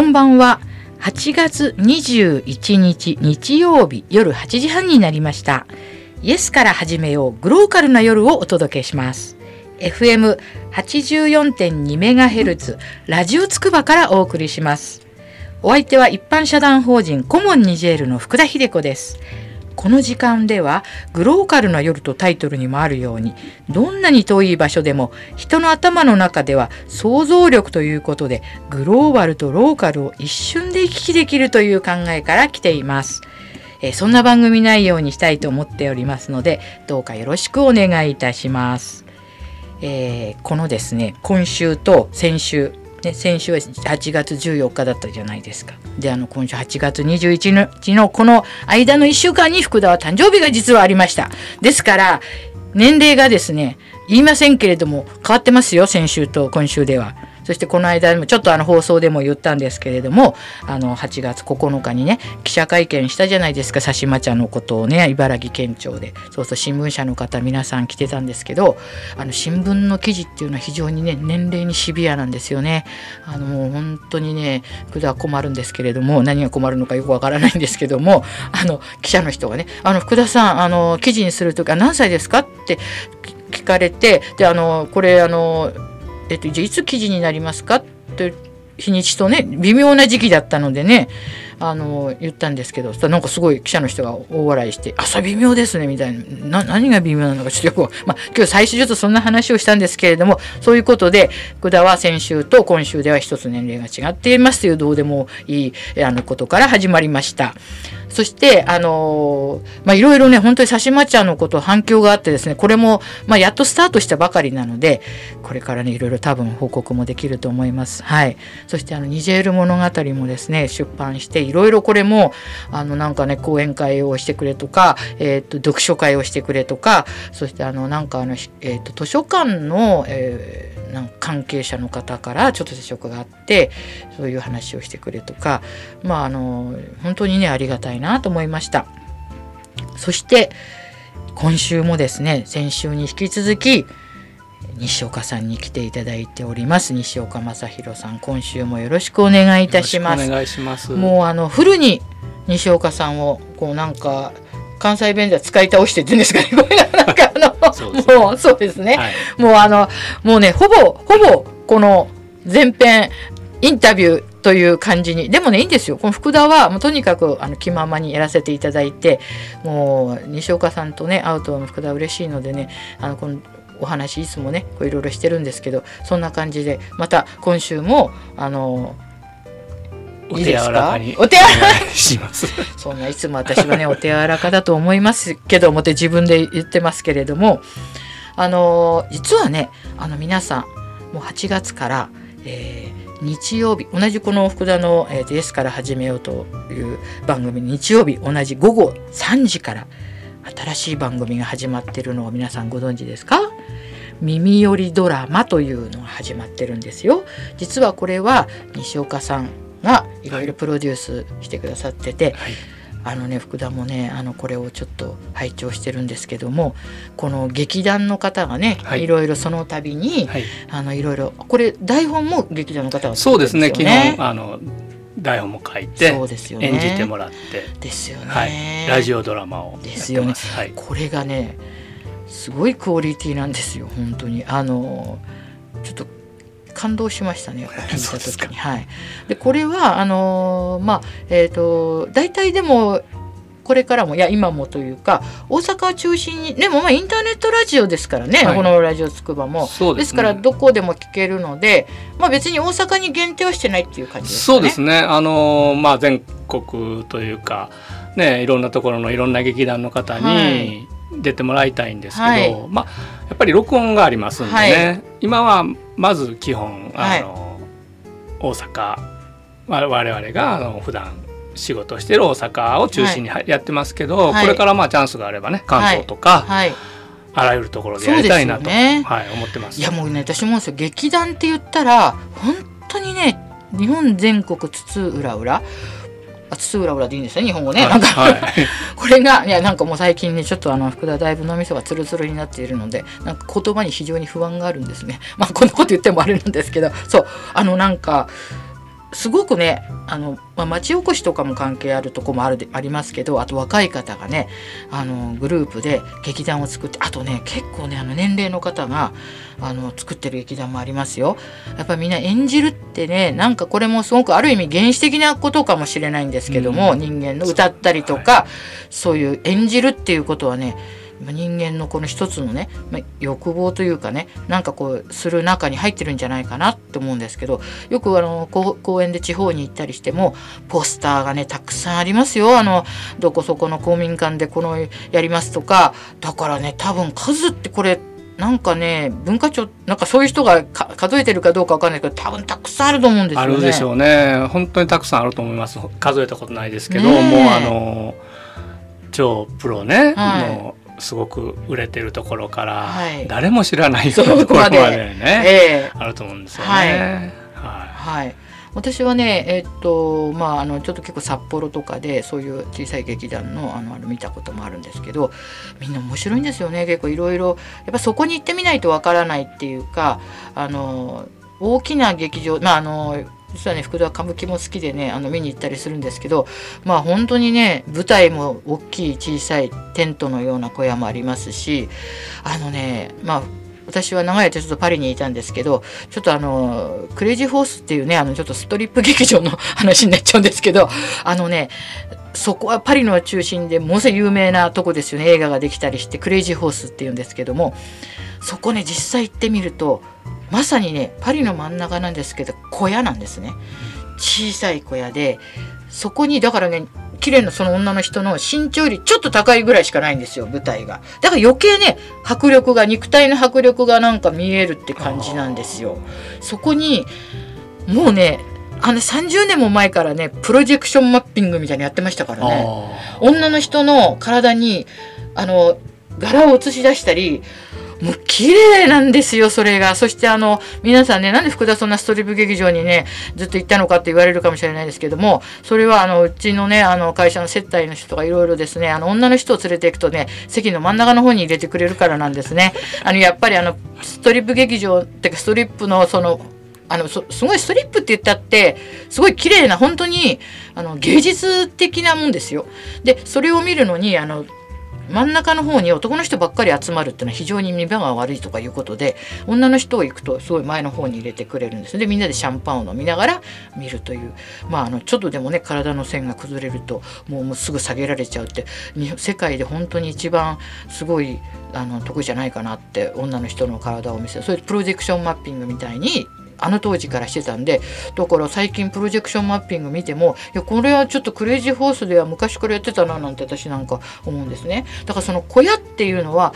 こんばんは。8月21日日曜日夜8時半になりました。イエスから始めようグローカルな夜をお届けします。 FM84.2 メガヘルツラジオつくばからお送りします。お相手は一般社団法人コモンニジェールの福田秀子です。この時間ではグローカルな夜とタイトルにもあるように、どんなに遠い場所でも人の頭の中では想像力ということで、グローバルとローカルを一瞬で行き来できるという考えから来ています。そんな番組内容にしたいと思っておりますので、どうかよろしくお願いいたします。このですね、今週と先週ね、先週は8月14日だったじゃないですか。で、今週8月21日のこの間の1週間に福田は誕生日が実はありました。ですから年齢がですね、言いませんけれども変わってますよ、先週と今週では。そしてこの間もちょっと放送でも言ったんですけれども、8月9日にね、記者会見したじゃないですか、さしまちゃんのことをね、茨城県庁で。そうそう、新聞社の方皆さん来てたんですけど、新聞の記事っていうのは非常にね、年齢にシビアなんですよね。本当にね、普段困るんですけれども、何が困るのかよくわからないんですけども、記者の人がね、福田さん、記事にするときは何歳ですかって聞かれて、で、これじゃあいつ記事になりますかって日にちとね、微妙な時期だったのでね、言ったんですけど、なんかすごい記者の人が大笑いして、あ、それ微妙ですねみたいな、何が微妙なのかちょっとよく、今日最初ちょっとそんな話をしたんですけれども、そういうことで福田は先週と今週では一つ年齢が違っていますという、どうでもいいことから始まりました。そしていろいろね、本当にさしまちゃんのこと反響があってですね、これもやっとスタートしたばかりなので、これからね、いろいろ多分報告もできると思います。はい。そしてニジェール物語もですね、出版して、いろいろこれもなんかね、講演会をしてくれとか、読書会をしてくれとか、そして図書館の、なんか関係者の方からちょっと接触があって、そういう話をしてくれとか、本当にね、ありがたいなと思いました。そして今週もですね、先週に引き続き西岡さんに来ていただいております。西岡雅弘さん、今週もよろしくお願いいたします。よろしくお願いします。もうフルに西岡さんをこう、なんか関西弁では使い倒してって言うんですかね、これなんかもうそうですね、はい、もうもうね、ほぼこの前編インタビューという感じに。でもね、いいんですよ、この福田はもうとにかく気ままにやらせていただいて、もう西岡さんとね、会うと福田は嬉しいのでね、このお話いつもね、いろいろしてるんですけど、そんな感じでまた今週もお手柔らかにお手柔らかにします。そんないつも私はね、お手柔らかだと思いますけどもって自分で言ってますけれども、実はね、皆さんもう8月から、日曜日、同じこの福田の「イエスから始めよう」という番組、日曜日同じ午後3時から新しい番組が始まってるのを皆さんご存知ですか？耳寄りドラマというのが始まってるんですよ。実はこれは西岡さんがいろいろプロデュースしてくださってて、はい、福田もね、これをちょっと拝聴してるんですけども、この劇団の方がね、はい、いろいろその度に、はい、いろいろこれ台本も劇団の方が作ってるんですよね。そうですね、昨日台本も書いて、ね、演じてもらってですよね、はい、ラジオドラマをやってますですよね、はい、これがねすごいクオリティなんですよ。本当にちょっと感動しましたね、聞いた時に。はい、でこれは大体でもこれからも、いや今もというか、大阪を中心にでもインターネットラジオですからね、はい、このラジオつくばもそう ですからどこでも聞けるので、別に大阪に限定はしてないっていう感じですかね。そうですね、全国というか、ね、いろんなところのいろんな劇団の方に、はい、出てもらいたいんですけど、はい、やっぱり録音がありますんでね、はい、今はまず基本はい、大阪、我々が普段仕事してる大阪を中心にやってますけど、はい、これからチャンスがあればね、関東とか、はいはい、あらゆるところでやりたいなと、ね、はい、思ってます。いやもうね、私もですよ、劇団って言ったら本当にね、日本全国津々浦々、津々浦々でいいんですね、日本語ね、なんか、はい、これがいや、なんかもう最近ね、ちょっと福田だいぶ脳みそがツルツルになっているので、なんか言葉に非常に不安があるんですね。こんなこと言ってもあれなんですけど、そう、なんかすごくね町おこしとかも関係あるとこもありますけど、あと若い方がねグループで劇団を作って、あとね結構ね年齢の方が作ってる劇団もありますよ。やっぱりみんな演じるってね、なんかこれもすごくある意味原始的なことかもしれないんですけども、人間の歌ったりとか、はい、そういう演じるっていうことはね人間のこの一つのね欲望というかね、なんかこうする中に入ってるんじゃないかなって思うんですけど、よく公園で地方に行ったりしてもポスターがねたくさんありますよ。どこそこの公民館でこのやりますとか、だからね多分数ってこれなんかね文化庁なんかそういう人が数えてるかどうか分かんないけど、多分たくさんあると思うんですよね。あるでしょうね。本当にたくさんあると思います。数えたことないですけど、ね、もう超プロね、はい、もうすごく売れてるところから、はい、誰も知らないようなところまでね、あると思うんですよね。はいはいはい、私はねちょっと結構札幌とかでそういう小さい劇団の見たこともあるんですけど、みんな面白いんですよね。結構いろいろやっぱそこに行ってみないとわからないっていうか、大きな劇場実はね福田歌舞伎も好きでね見に行ったりするんですけど、まあ本当にね舞台も大きい小さいテントのような小屋もありますし、私は長い間ちょっとパリにいたんですけど、ちょっとクレイジーホースっていうねちょっとストリップ劇場の話になっちゃうんですけど、そこはパリの中心でものすごい有名なとこですよね。映画ができたりしてクレイジーホースっていうんですけども、そこね実際行ってみるとまさにねパリの真ん中なんですけど小屋なんですね。小さい小屋で、そこにだからね綺麗なその女の人の身長よりちょっと高いぐらいしかないんですよ舞台が。だから余計ね迫力が肉体の迫力がなんか見えるって感じなんですよ。そこにもうね30年も前からねプロジェクションマッピングみたいにやってましたからね。女の人の体に柄を映し出したり、もう綺麗なんですよそれが。そして皆さんね、なんで福田そんなストリップ劇場にねずっと行ったのかって言われるかもしれないですけども、それはうちのね会社の接待の人がいろいろですね女の人を連れていくとね席の真ん中の方に入れてくれるからなんですね。やっぱりストリップ劇場ってかストリップのそのすごいストリップって言ったってすごい綺麗な本当に芸術的なもんですよ。でそれを見るのに真ん中の方に男の人ばっかり集まるっていうのは非常に見場が悪いとかいうことで、女の人を行くとすごい前の方に入れてくれるんです。でみんなでシャンパンを飲みながら見るという、ちょっとでもね体の線が崩れるともうすぐ下げられちゃうって、世界で本当に一番すごい得意じゃないかなって、女の人の体を見せる。それプロジェクションマッピングみたいに当時からしてたんで、だから最近プロジェクションマッピング見ても、いやこれはちょっとクレイジーホースでは昔からやってたななんて私なんか思うんですね。だからその小屋っていうのは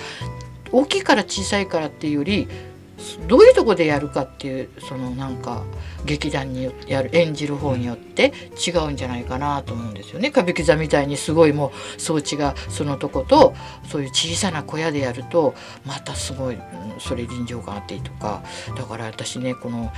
大きいから小さいからっていうより、どういうとこでやるかっていう、そのなんか劇団によってやる演じる方によって違うんじゃないかなと思うんですよね。歌舞伎座みたいにすごいもう装置がそのとこと、そういう小さな小屋でやるとまたすごいそれ臨場感あっていいとか。だから私ねこの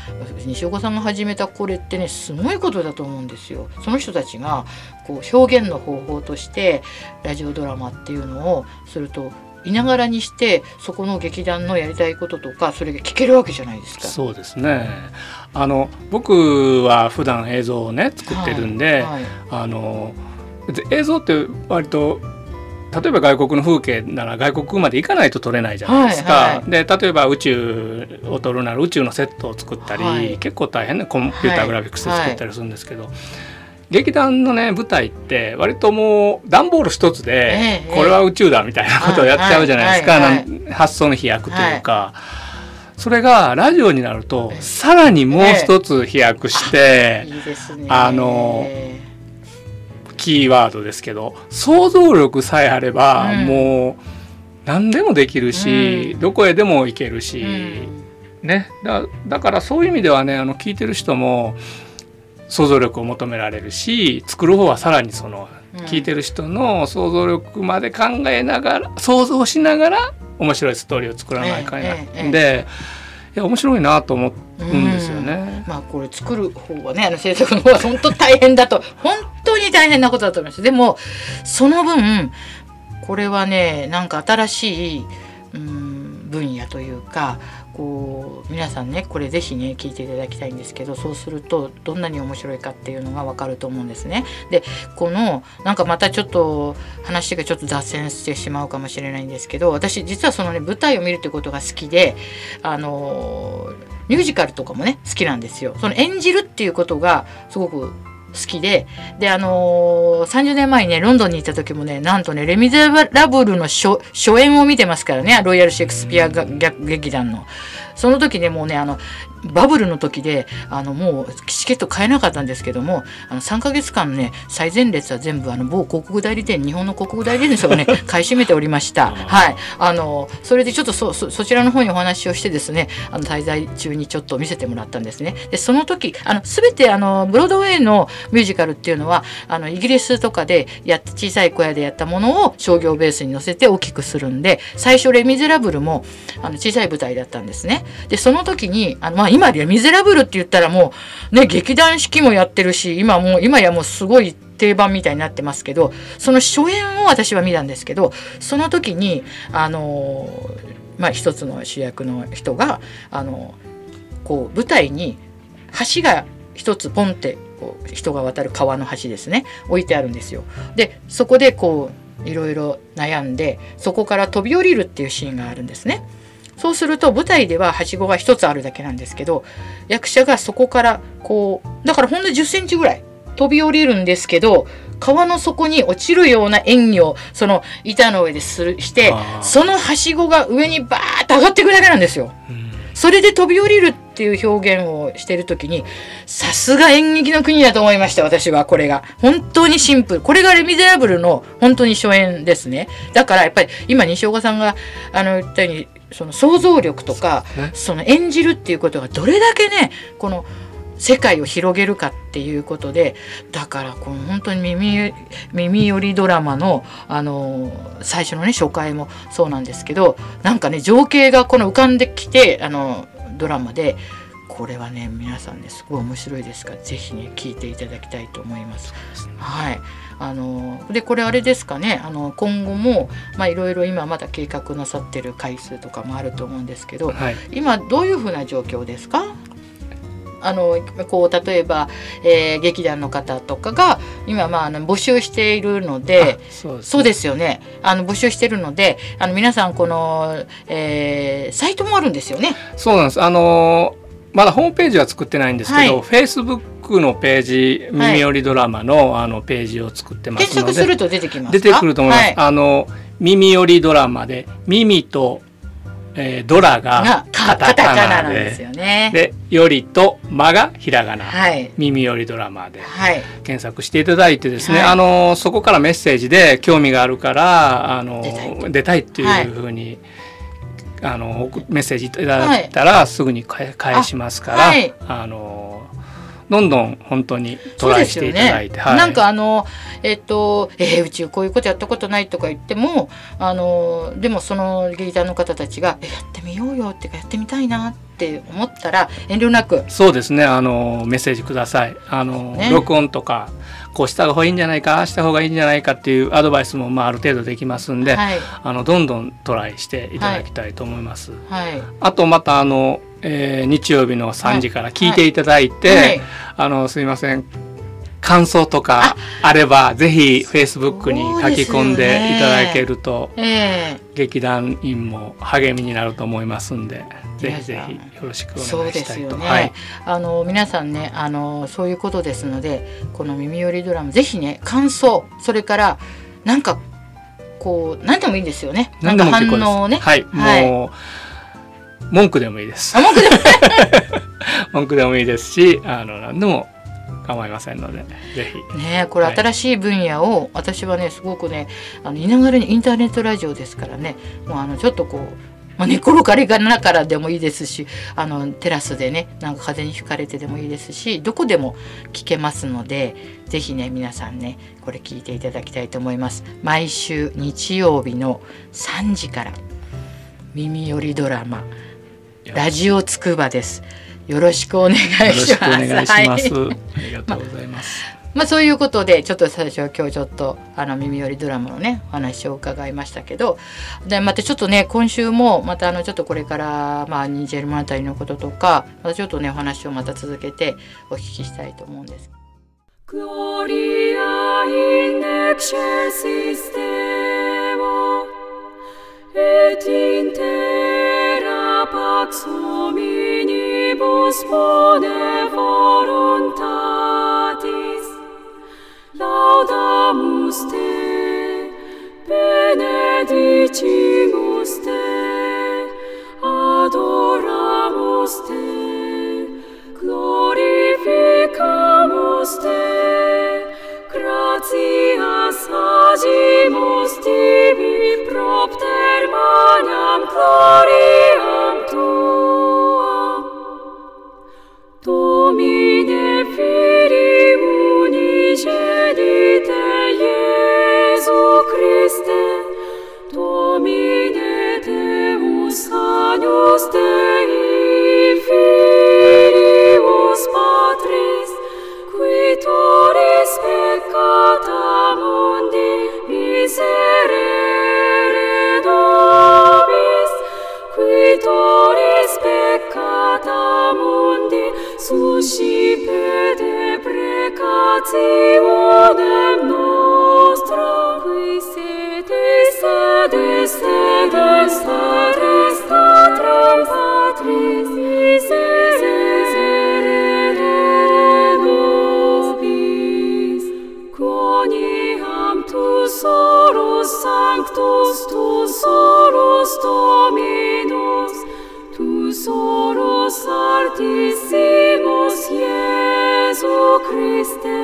西岡さんが始めたこれってねすごいことだと思うんですよ。その人たちがこう表現の方法としてラジオドラマっていうのをするといながらにして、そこの劇団のやりたいこととかそれが聞けるわけじゃないですか。そうですね、僕は普段映像をね作ってるんで、はいはい、映像って割と例えば外国の風景なら外国まで行かないと撮れないじゃないですか、はいはい、で例えば宇宙を撮るなら宇宙のセットを作ったり、はい、結構大変なコンピューターグラフィックスで作ったりするんですけど、はいはい、劇団のね舞台って割ともう段ボール一つでこれは宇宙だみたいなことをやっちゃうじゃないですか。発想の飛躍というか、それがラジオになるとさらにもう一つ飛躍して、キーワードですけど想像力さえあればもう何でもできるし、どこへでも行けるしね。だからそういう意味ではね聞いてる人も想像力を求められるし、作る方はさらにその聞いてる人の想像力まで考えながら、想像しながら面白いストーリーを作らないかんで、いや面白いなと思うんですよね。これ作る方はね制作の方は本当大変だと本当に大変なことだと思います。でもその分これはねなんか新しい分野というか、こう皆さんねこれぜひね聞いていただきたいんですけど、そうするとどんなに面白いかっていうのが分かると思うんですね。でこのなんかまたちょっと話がちょっと脱線してしまうかもしれないんですけど、私実はそのね舞台を見るということが好きで、ミュージカルとかもね好きなんですよ。その演じるっていうことがすごく好きで、30年前にねロンドンに行った時もね、なんとねレ・ミゼラブルの 初演を見てますからね、ロイヤルシェイクスピア劇団の。その時ねもうねバブルの時でもうチケット買えなかったんですけども、3ヶ月間ね最前列は全部某広告代理店、日本の広告代理店をね買い占めておりましたはい、それでちょっと そちらの方にお話をしてですね、滞在中にちょっと見せてもらったんですね。でその時全てブロードウェイのミュージカルっていうのはイギリスとかでやった小さい小屋でやったものを商業ベースに乗せて大きくするんで、最初レ・ミゼラブルも小さい舞台だったんですね。でその時に今レ・ミゼラブルって言ったらもうね劇団四季もやってるし、今やもうすごい定番みたいになってますけど、その初演を私は見たんですけど、その時に一つの主役の人がこう舞台に橋が一つポンってこう人が渡る川の橋ですね置いてあるんですよ。でそこでこういろいろ悩んでそこから飛び降りるっていうシーンがあるんですね。そうすると舞台でははしごが一つあるだけなんですけど、役者がそこからこうだからほんの10センチぐらい飛び降りるんですけど、川の底に落ちるような演技をその板の上でするしてそのはしごが上にバーッと上がっていくだけなんですよ。それで飛び降りるっていう表現をしているときに、さすが演劇の国だと思いました。私はこれが本当にシンプル、これがレ・ミゼラブルの本当に初演ですね。だからやっぱり今西岡さんが言ったようにその想像力とかその演じるっていうことがどれだけねこの世界を広げるかっていうことで、だからこの本当に耳寄りドラマの最初のね初回もそうなんですけど、なんかね情景がこの浮かんできてドラマで、これはね皆さんねすごい面白いですからぜひね聞いていただきたいと思います。はい。でこれあれですかね、今後もいろいろ今まだ計画なさってる回数とかもあると思うんですけど、はい、今どういうふうな状況ですか？こう例えば、劇団の方とかが今、募集しているので、そうですよね、募集しているので皆さんこの、サイトもあるんですよね。そうなんです、まだホームページは作ってないんですけど、はい、Facebook のページ、耳寄りドラマ のページを作ってますので、検索すると出てきますか？出てくると思います、はい、耳寄りドラマで耳とドラがカタカナなんですよね。で、よりとまがひらがな、はい、耳よりドラマで検索していただいてですね、はい、そこからメッセージで興味があるから出たいっていうふうに、はい、メッセージいただいたらすぐに返しますから、はい、どんどん本当にトライしていただいて、ね、はい、なんかうちこういうことやったことないとか言ってもでもその劇団の方たちがやってみようよってかやってみたいなって思ったら遠慮なく、そうですね、メッセージください。ね、録音とかこうした方がいいんじゃないか、した方がいいんじゃないかっていうアドバイスもある程度できますんで、はい、どんどんトライしていただきたいと思います。はいはい、あとまた日曜日の3時から聞いていただいて、はいはい、すいません、感想とかあればぜひ Facebook に書き込んでいただけると、ね、劇団員も励みになると思いますんで、ぜひぜひよろしくお願いしたいと。そうですよね、はい、皆さんねそういうことですので、この耳寄りドラマぜひね感想、それからなんかこう何でもいいんですよね、なんか反応ね、はい、はい、もう文句でもいいです。文句でもいいですし、何でも構いませんので、ぜひね、これ新しい分野を、はい、私はねすごくねいながらにインターネットラジオですからね、もうちょっとこう寝転がりがなからでもいいですし、テラスでねなんか風に吹かれてでもいいですし、どこでも聞けますので、ぜひね皆さんねこれ聞いていただきたいと思います。毎週日曜日の3時から耳寄りドラマラジオつくばです。よろしくお願いします。よろしくお願いします。はい、ありがとうございます。まあ、そういうことでちょっと最初は今日ちょっと耳寄りドラマのねお話を伺いましたけど、でまたちょっとね今週もまたちょっとこれからまあニジェール物語のこととかまたちょっとねお話をまた続けてお聞きしたいと思うんです。Gloria in excelsis Deo et in terra pax hominibus bone voluntatis laudamus te benedicimus te adoramus te glorificamus te gratias agimus tibi propter maniam gloriam tuam. Domine Filii unigenite Iesu Christe, Domine Deus agnus Dei Filius Patris, qui turis peccata mundi miserere nobis, qui turis peccata mundi suscipete precationem nostra, qui sede, sede, statrem patris miserere nobis, quoniam tu solus sanctus, tu solus dominus, tu solus altissimus Iesu Christe,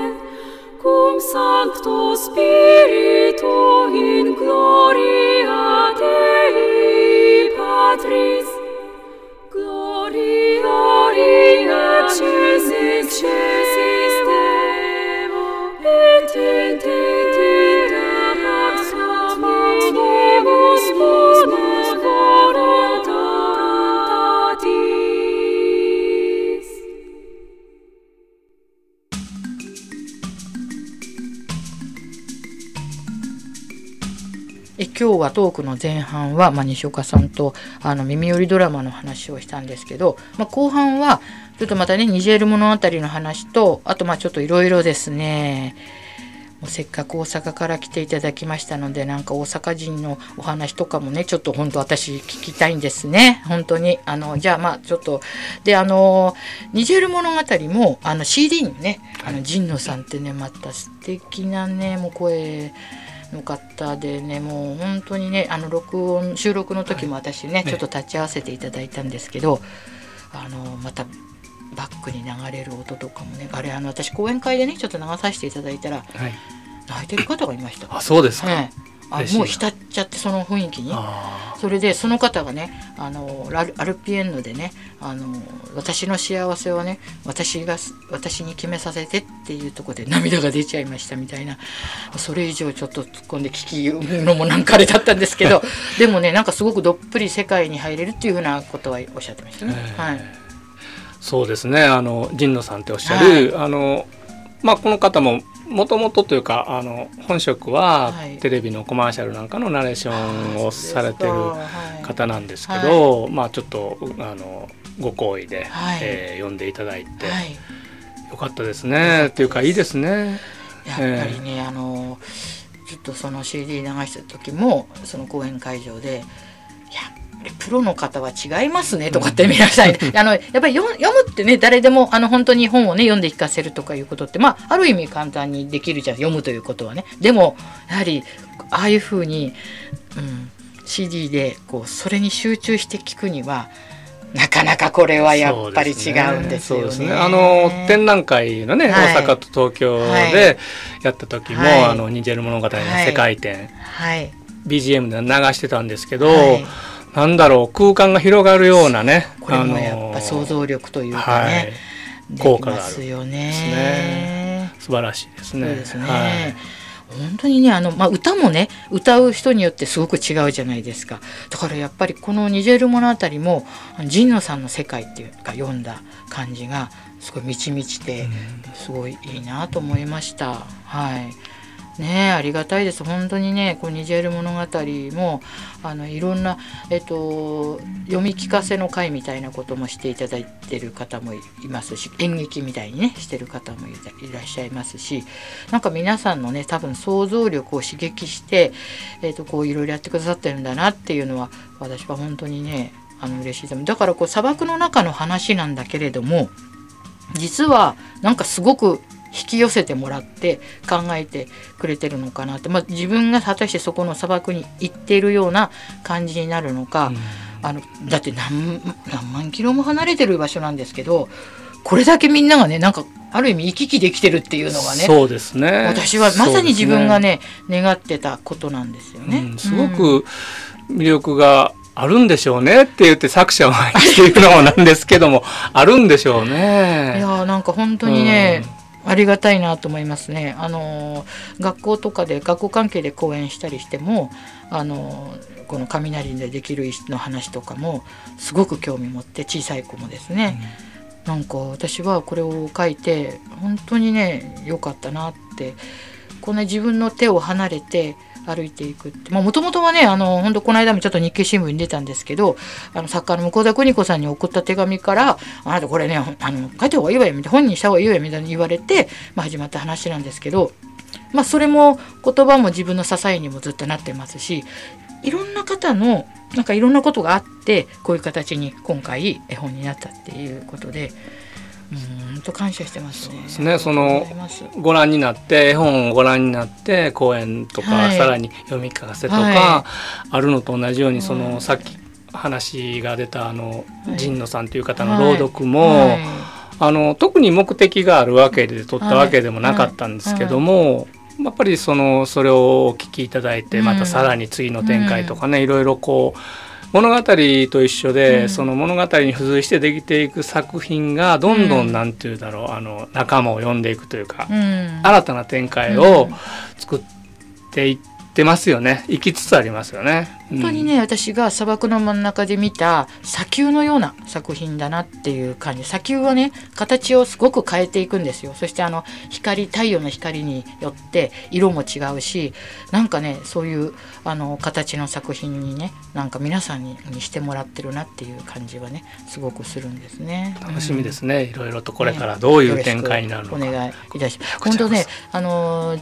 cum sancto spiritu in gloria Dei Patris, gloria in excelsis Deo et in terra pax hominibus bone voluntatis.今日はトークの前半は、西岡さんと耳寄りドラマの話をしたんですけど、後半はちょっとまたねニジェール物語の話とあとちょっといろいろですね、もうせっかく大阪から来ていただきましたので大阪人のお話とかもねちょっと本当私聞きたいんですね本当に。じゃあちょっとでニジェール物語もCD にね神野さんってねまた素敵なねもう声の方でねもう本当にね収録の時も私ね、はい、ちょっと立ち会わせていただいたんですけど、またバックに流れる音とかもねあれ私講演会でねちょっと流させていただいたら、はい、泣いてる方がいました。あ、そうですか、ね、もう浸っちゃってその雰囲気に。それでその方がねアルピエンヌでね私の幸せはね私に決めさせてっていうところで涙が出ちゃいましたみたいな、それ以上ちょっと突っ込んで聞くのもあれだったんですけどでもねすごくどっぷり世界に入れるっていうふうなことはおっしゃってましたね、はい、そうですね神野さんっておっしゃる、はいこの方ももともとというか本職はテレビのコマーシャルなんかのナレーションをされてる方なんですけど、ちょっとご好意で、呼んでいただいて、はい、よかったですねっていうかいいですねやっぱりね、ちょっとその CD 流した時もその講演会場でいやプロの方は違いますねとかって皆さん、やっぱり読むってね誰でも本当に本をね読んで聞かせるとかいうことってある意味簡単にできるじゃん読むということはね。でもやはりああいうふうに、CD でそれに集中して聞くにはなかなかこれはやっぱり違うんですよ ね。 そうですね。展覧会のね、はい、大阪と東京でやった時も、はい、ニジェール物語の世界展、はいはい、BGM で流してたんですけど、はい空間が広がるようなねこれもやっぱ想像力というかね、効果があるんですね。素晴らしいですね。そうですね、はい、本当にね、歌もね、歌う人によってすごく違うじゃないですか。だからやっぱりこのニジェール物語も神野さんの世界っていうか読んだ感じがすごい満ち満ちて、すごいいいなと思いました。はい。ね、ありがたいです本当にね。こうニジェール物語もいろんな、読み聞かせの会みたいなこともしていただいてる方もいますし、演劇みたいにねしてる方もいらっしゃいますし、なんか皆さんのね多分想像力を刺激して、こういろいろやってくださってるんだなっていうのは、私は本当にね嬉しいです。だからこう砂漠の中の話なんだけれども、実はなんかすごく引き寄せてもらって考えてくれてるのかなって、自分が果たしてそこの砂漠に行っているような感じになるのか、だって何万キロも離れてる場所なんですけど、これだけみんながねなんかある意味行き来できてるっていうのがね、そうですね、私はまさに自分が ね願ってたことなんですよね、すごく魅力があるんでしょうねって言って作者を愛していくのもなんですけどもあるんでしょうね。いやなんか本当にね、ありがたいなと思いますね。学校とかで学校関係で講演したりしても、この雷でできる石の話とかもすごく興味持って、小さい子もですね、なんか私はこれを書いて本当にね良かったなって、この自分の手を離れて歩いていくって、もともとはね本当この間もちょっと日経新聞に出たんですけど、作家の向田邦子さんに送った手紙から「あなたこれね書いた方がいいわよ」みたいな「本にした方がいいわよ」みたいに言われて、始まった話なんですけど、それも言葉も自分の支えにもずっとなってますし、いろんな方のなんかいろんなことがあってこういう形に今回絵本になったっていうことで。本当感謝してますね。そうですね、そのご覧になって絵本をご覧になって講演とか、さらに読み聞かせとか、あるのと同じように、そのさっき話が出た神野さんという方の朗読も、特に目的があるわけで撮ったわけでもなかったんですけども、やっぱりそれをお聞きいただいて、またさらに次の展開とかね、いろいろこう物語と一緒で、その物語に付随してできていく作品がどんどんなんていうだろう、仲間を呼んでいくというか、新たな展開を作っていってますよね。行きつつありますよね。本当にね、私が砂漠の真ん中で見た砂丘のような作品だなっていう感じ。砂丘はね形をすごく変えていくんですよ。そして太陽の光によって色も違うし、なんかねそういう形の作品にね、なんか皆さんにしてもらってるなっていう感じはねすごくするんですね。楽しみですね、いろいろとこれからどういう展開になるのか、お願いいたします。本当ね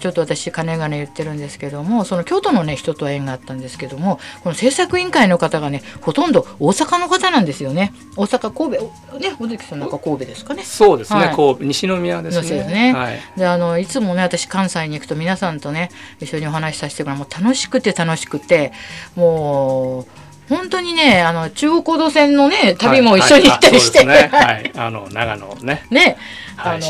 ちょっと私金がね言ってるんですけども、その京都のね人と縁があったんですけども、この制作委員会の方がねほとんど大阪の方なんですよね。大阪神戸ね、尾関さんなんか神戸ですかね。そうですね、神戸西宮ですね。でいつもね私関西に行くと皆さんとね一緒にお話しさせてもらう、もう楽しくてもう本当にね中央高度線のね旅も一緒に行ったりして、長野ね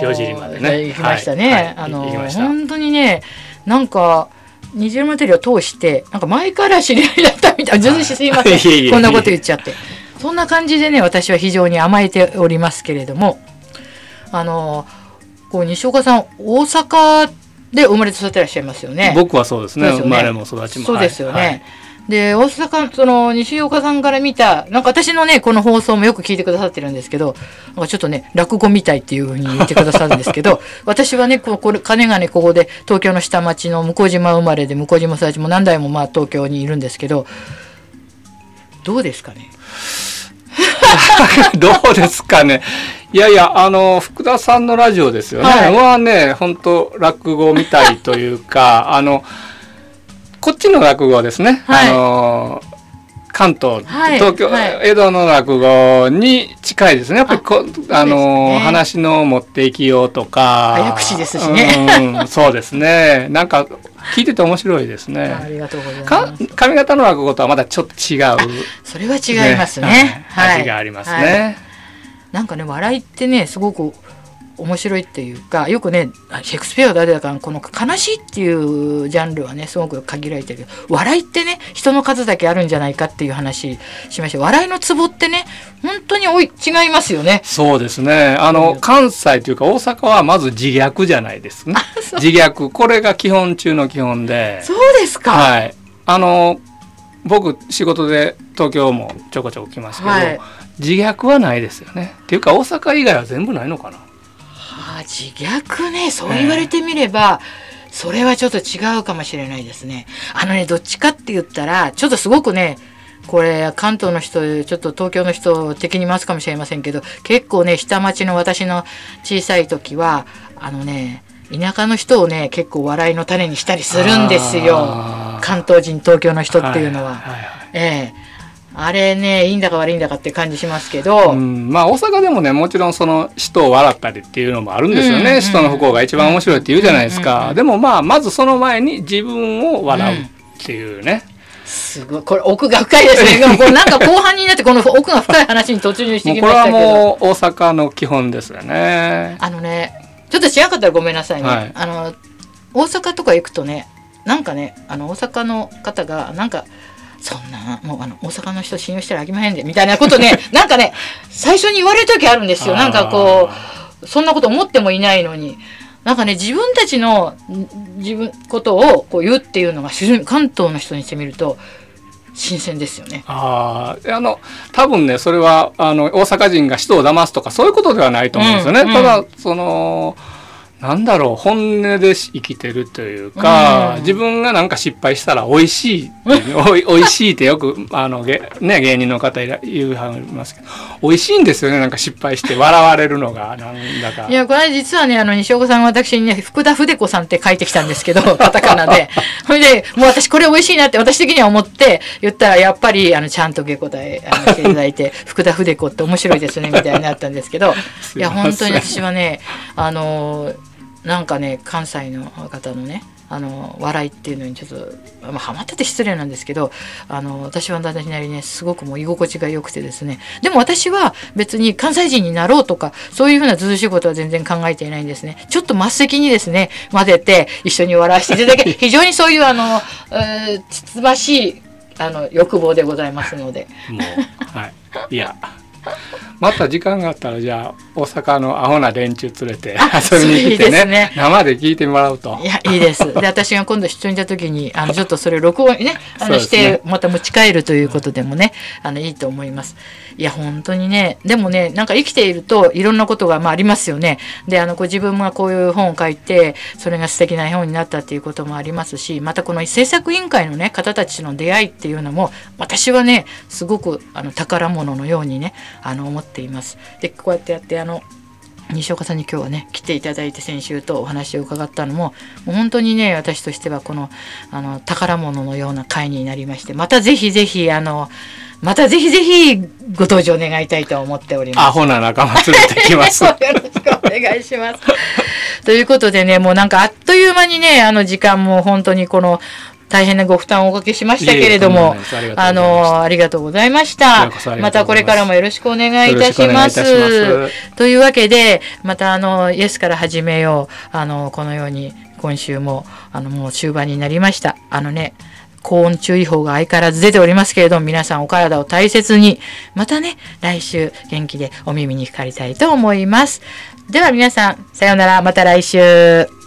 塩尻までね行きましたね。本当にねなんかニジェール物語を通してなんか前から知り合いだったみたいな、全然すいませんこんなこと言っちゃってそんな感じでね私は非常に甘えておりますけれども、こう西岡さん大阪で生まれ育ってらっしゃいますよね。僕はそうですね、生まれも育ちもそうですよね、で大阪西岡さんから見たなんか私のねこの放送もよく聞いてくださってるんですけど、なんかちょっとね落語みたいっていう風に言ってくださるんですけど私はね金がねここで東京の下町の向島生まれで、向島育ちも何代も東京にいるんですけど、どうですかねどうですかね。いやいや福田さんのラジオですよね、はね本当落語みたいというかこっちの落語ですね、関東、東京、江戸の落語に近いですね。やっぱり話の持っていきようとか早口ですしね、そうですね、なんか聞いてて面白いですね。ありがとうございます。上方の落語とはまだちょっと違う、それは違いますね、味がありますね。なんかね笑いってねすごく面白いっていうか、よくねシェイクスピアは誰だから、この悲しいっていうジャンルはねすごく限られてるけど、笑いってね人の数だけあるんじゃないかっていう話しました。笑いのツボってね本当に違いますよね。そうですね、関西というか大阪はまず自虐じゃないですね。自虐、これが基本中の基本で。そうですか。はい、僕仕事で東京もちょこちょこ来ますけど、はい、自虐はないですよね。っていうか大阪以外は全部ないのかな。はあ、自虐ね、そう言われてみれば、それはちょっと違うかもしれないですね。どっちかって言ったらちょっとすごくね、これ関東の人ちょっと東京の人的にますかもしれませんけど、結構ね下町の私の小さい時は田舎の人をね結構笑いの種にしたりするんですよ、関東人東京の人っていうのは、はいはいはい、あれねいいんだか悪いんだかって感じしますけど、まあ大阪でもねもちろんその人を笑ったりっていうのもあるんですよね、うんうん、人の不幸が一番面白いって言うじゃないですか、うんうんうん、でもまあまずその前に自分を笑うっていうね、すごいこれ奥が深いですね。でもこれなんか後半になってこの奥が深い話に突入してきましたけど、これはもう大阪の基本ですよね。ちょっと違かったらごめんなさいね、はい、大阪とか行くとね、なんかね大阪の方がなんかそんなもう大阪の人信用したらあきまへんでみたいなことねなんかね最初に言われる時あるんですよ。なんかこうそんなこと思ってもいないのに、なんかね自分たちのことをこう言うっていうのが関東の人にしてみると新鮮ですよね。多分ねそれは大阪人が人を騙すとかそういうことではないと思うんですよね、うんうん、ただそのなんだろう、本音で生きてるというか、自分がなんか失敗したら美味しい美味しいってよくね、芸人の方言うはりますけど、美味しいんですよね、なんか失敗して笑われるのがなんだか。いやこれ実はね西岡さんが私にね福田筆子さんって書いてきたんですけどカタカナでそれでもう私これ美味しいなって私的には思って言ったら、やっぱりちゃんと下答えしていただいて福田筆子って面白いですねみたいになったんですけどいや本当に私はねなんかね関西の方のね笑いっていうのにちょっと、まあ、ハマってて失礼なんですけど私は私なりにねすごくもう居心地が良くてですね、でも私は別に関西人になろうとかそういうふうなずうずうしいことは全然考えていないんですね。ちょっと末席にですね混ぜて一緒に笑わせていただき非常にそういうつつましい欲望でございますのでもう、はい、いやまた時間があったらじゃあ大阪のアホな連中連れて遊びに来て ね生で聞いてもらうと。いやいいです。で私が今度出張に行った時にちょっとそれ録音ねしてまた持ち帰るということでもねいいと思います。いや本当にねでもねなんか生きているといろんなことがまあありますよね。でこう自分がこういう本を書いてそれが素敵な本になったっていうこともありますし、またこの制作委員会のね方たちの出会いっていうのも私はねすごく宝物のようにね思っています。でこうやってやって西岡さんに今日はね来ていただいて先週とお話を伺ったのも本当にね私としてはこの宝物のような会になりまして、またぜひぜひまたぜひぜひご登場願いたいと思っております。アホな仲間連れてきますよろしくお願いしますということでねもうなんかあっという間にね時間も本当にこの大変なご負担をおかけしましたけれども、ありがとうございました。またこれからもよろしくお願いいたします。というわけで、またイエスから始めよう。このように今週ももう終盤になりました。高温注意報が相変わらず出ておりますけれども、皆さんお体を大切に、またね来週元気でお耳にかかりたいと思います。では皆さんさようなら、また来週。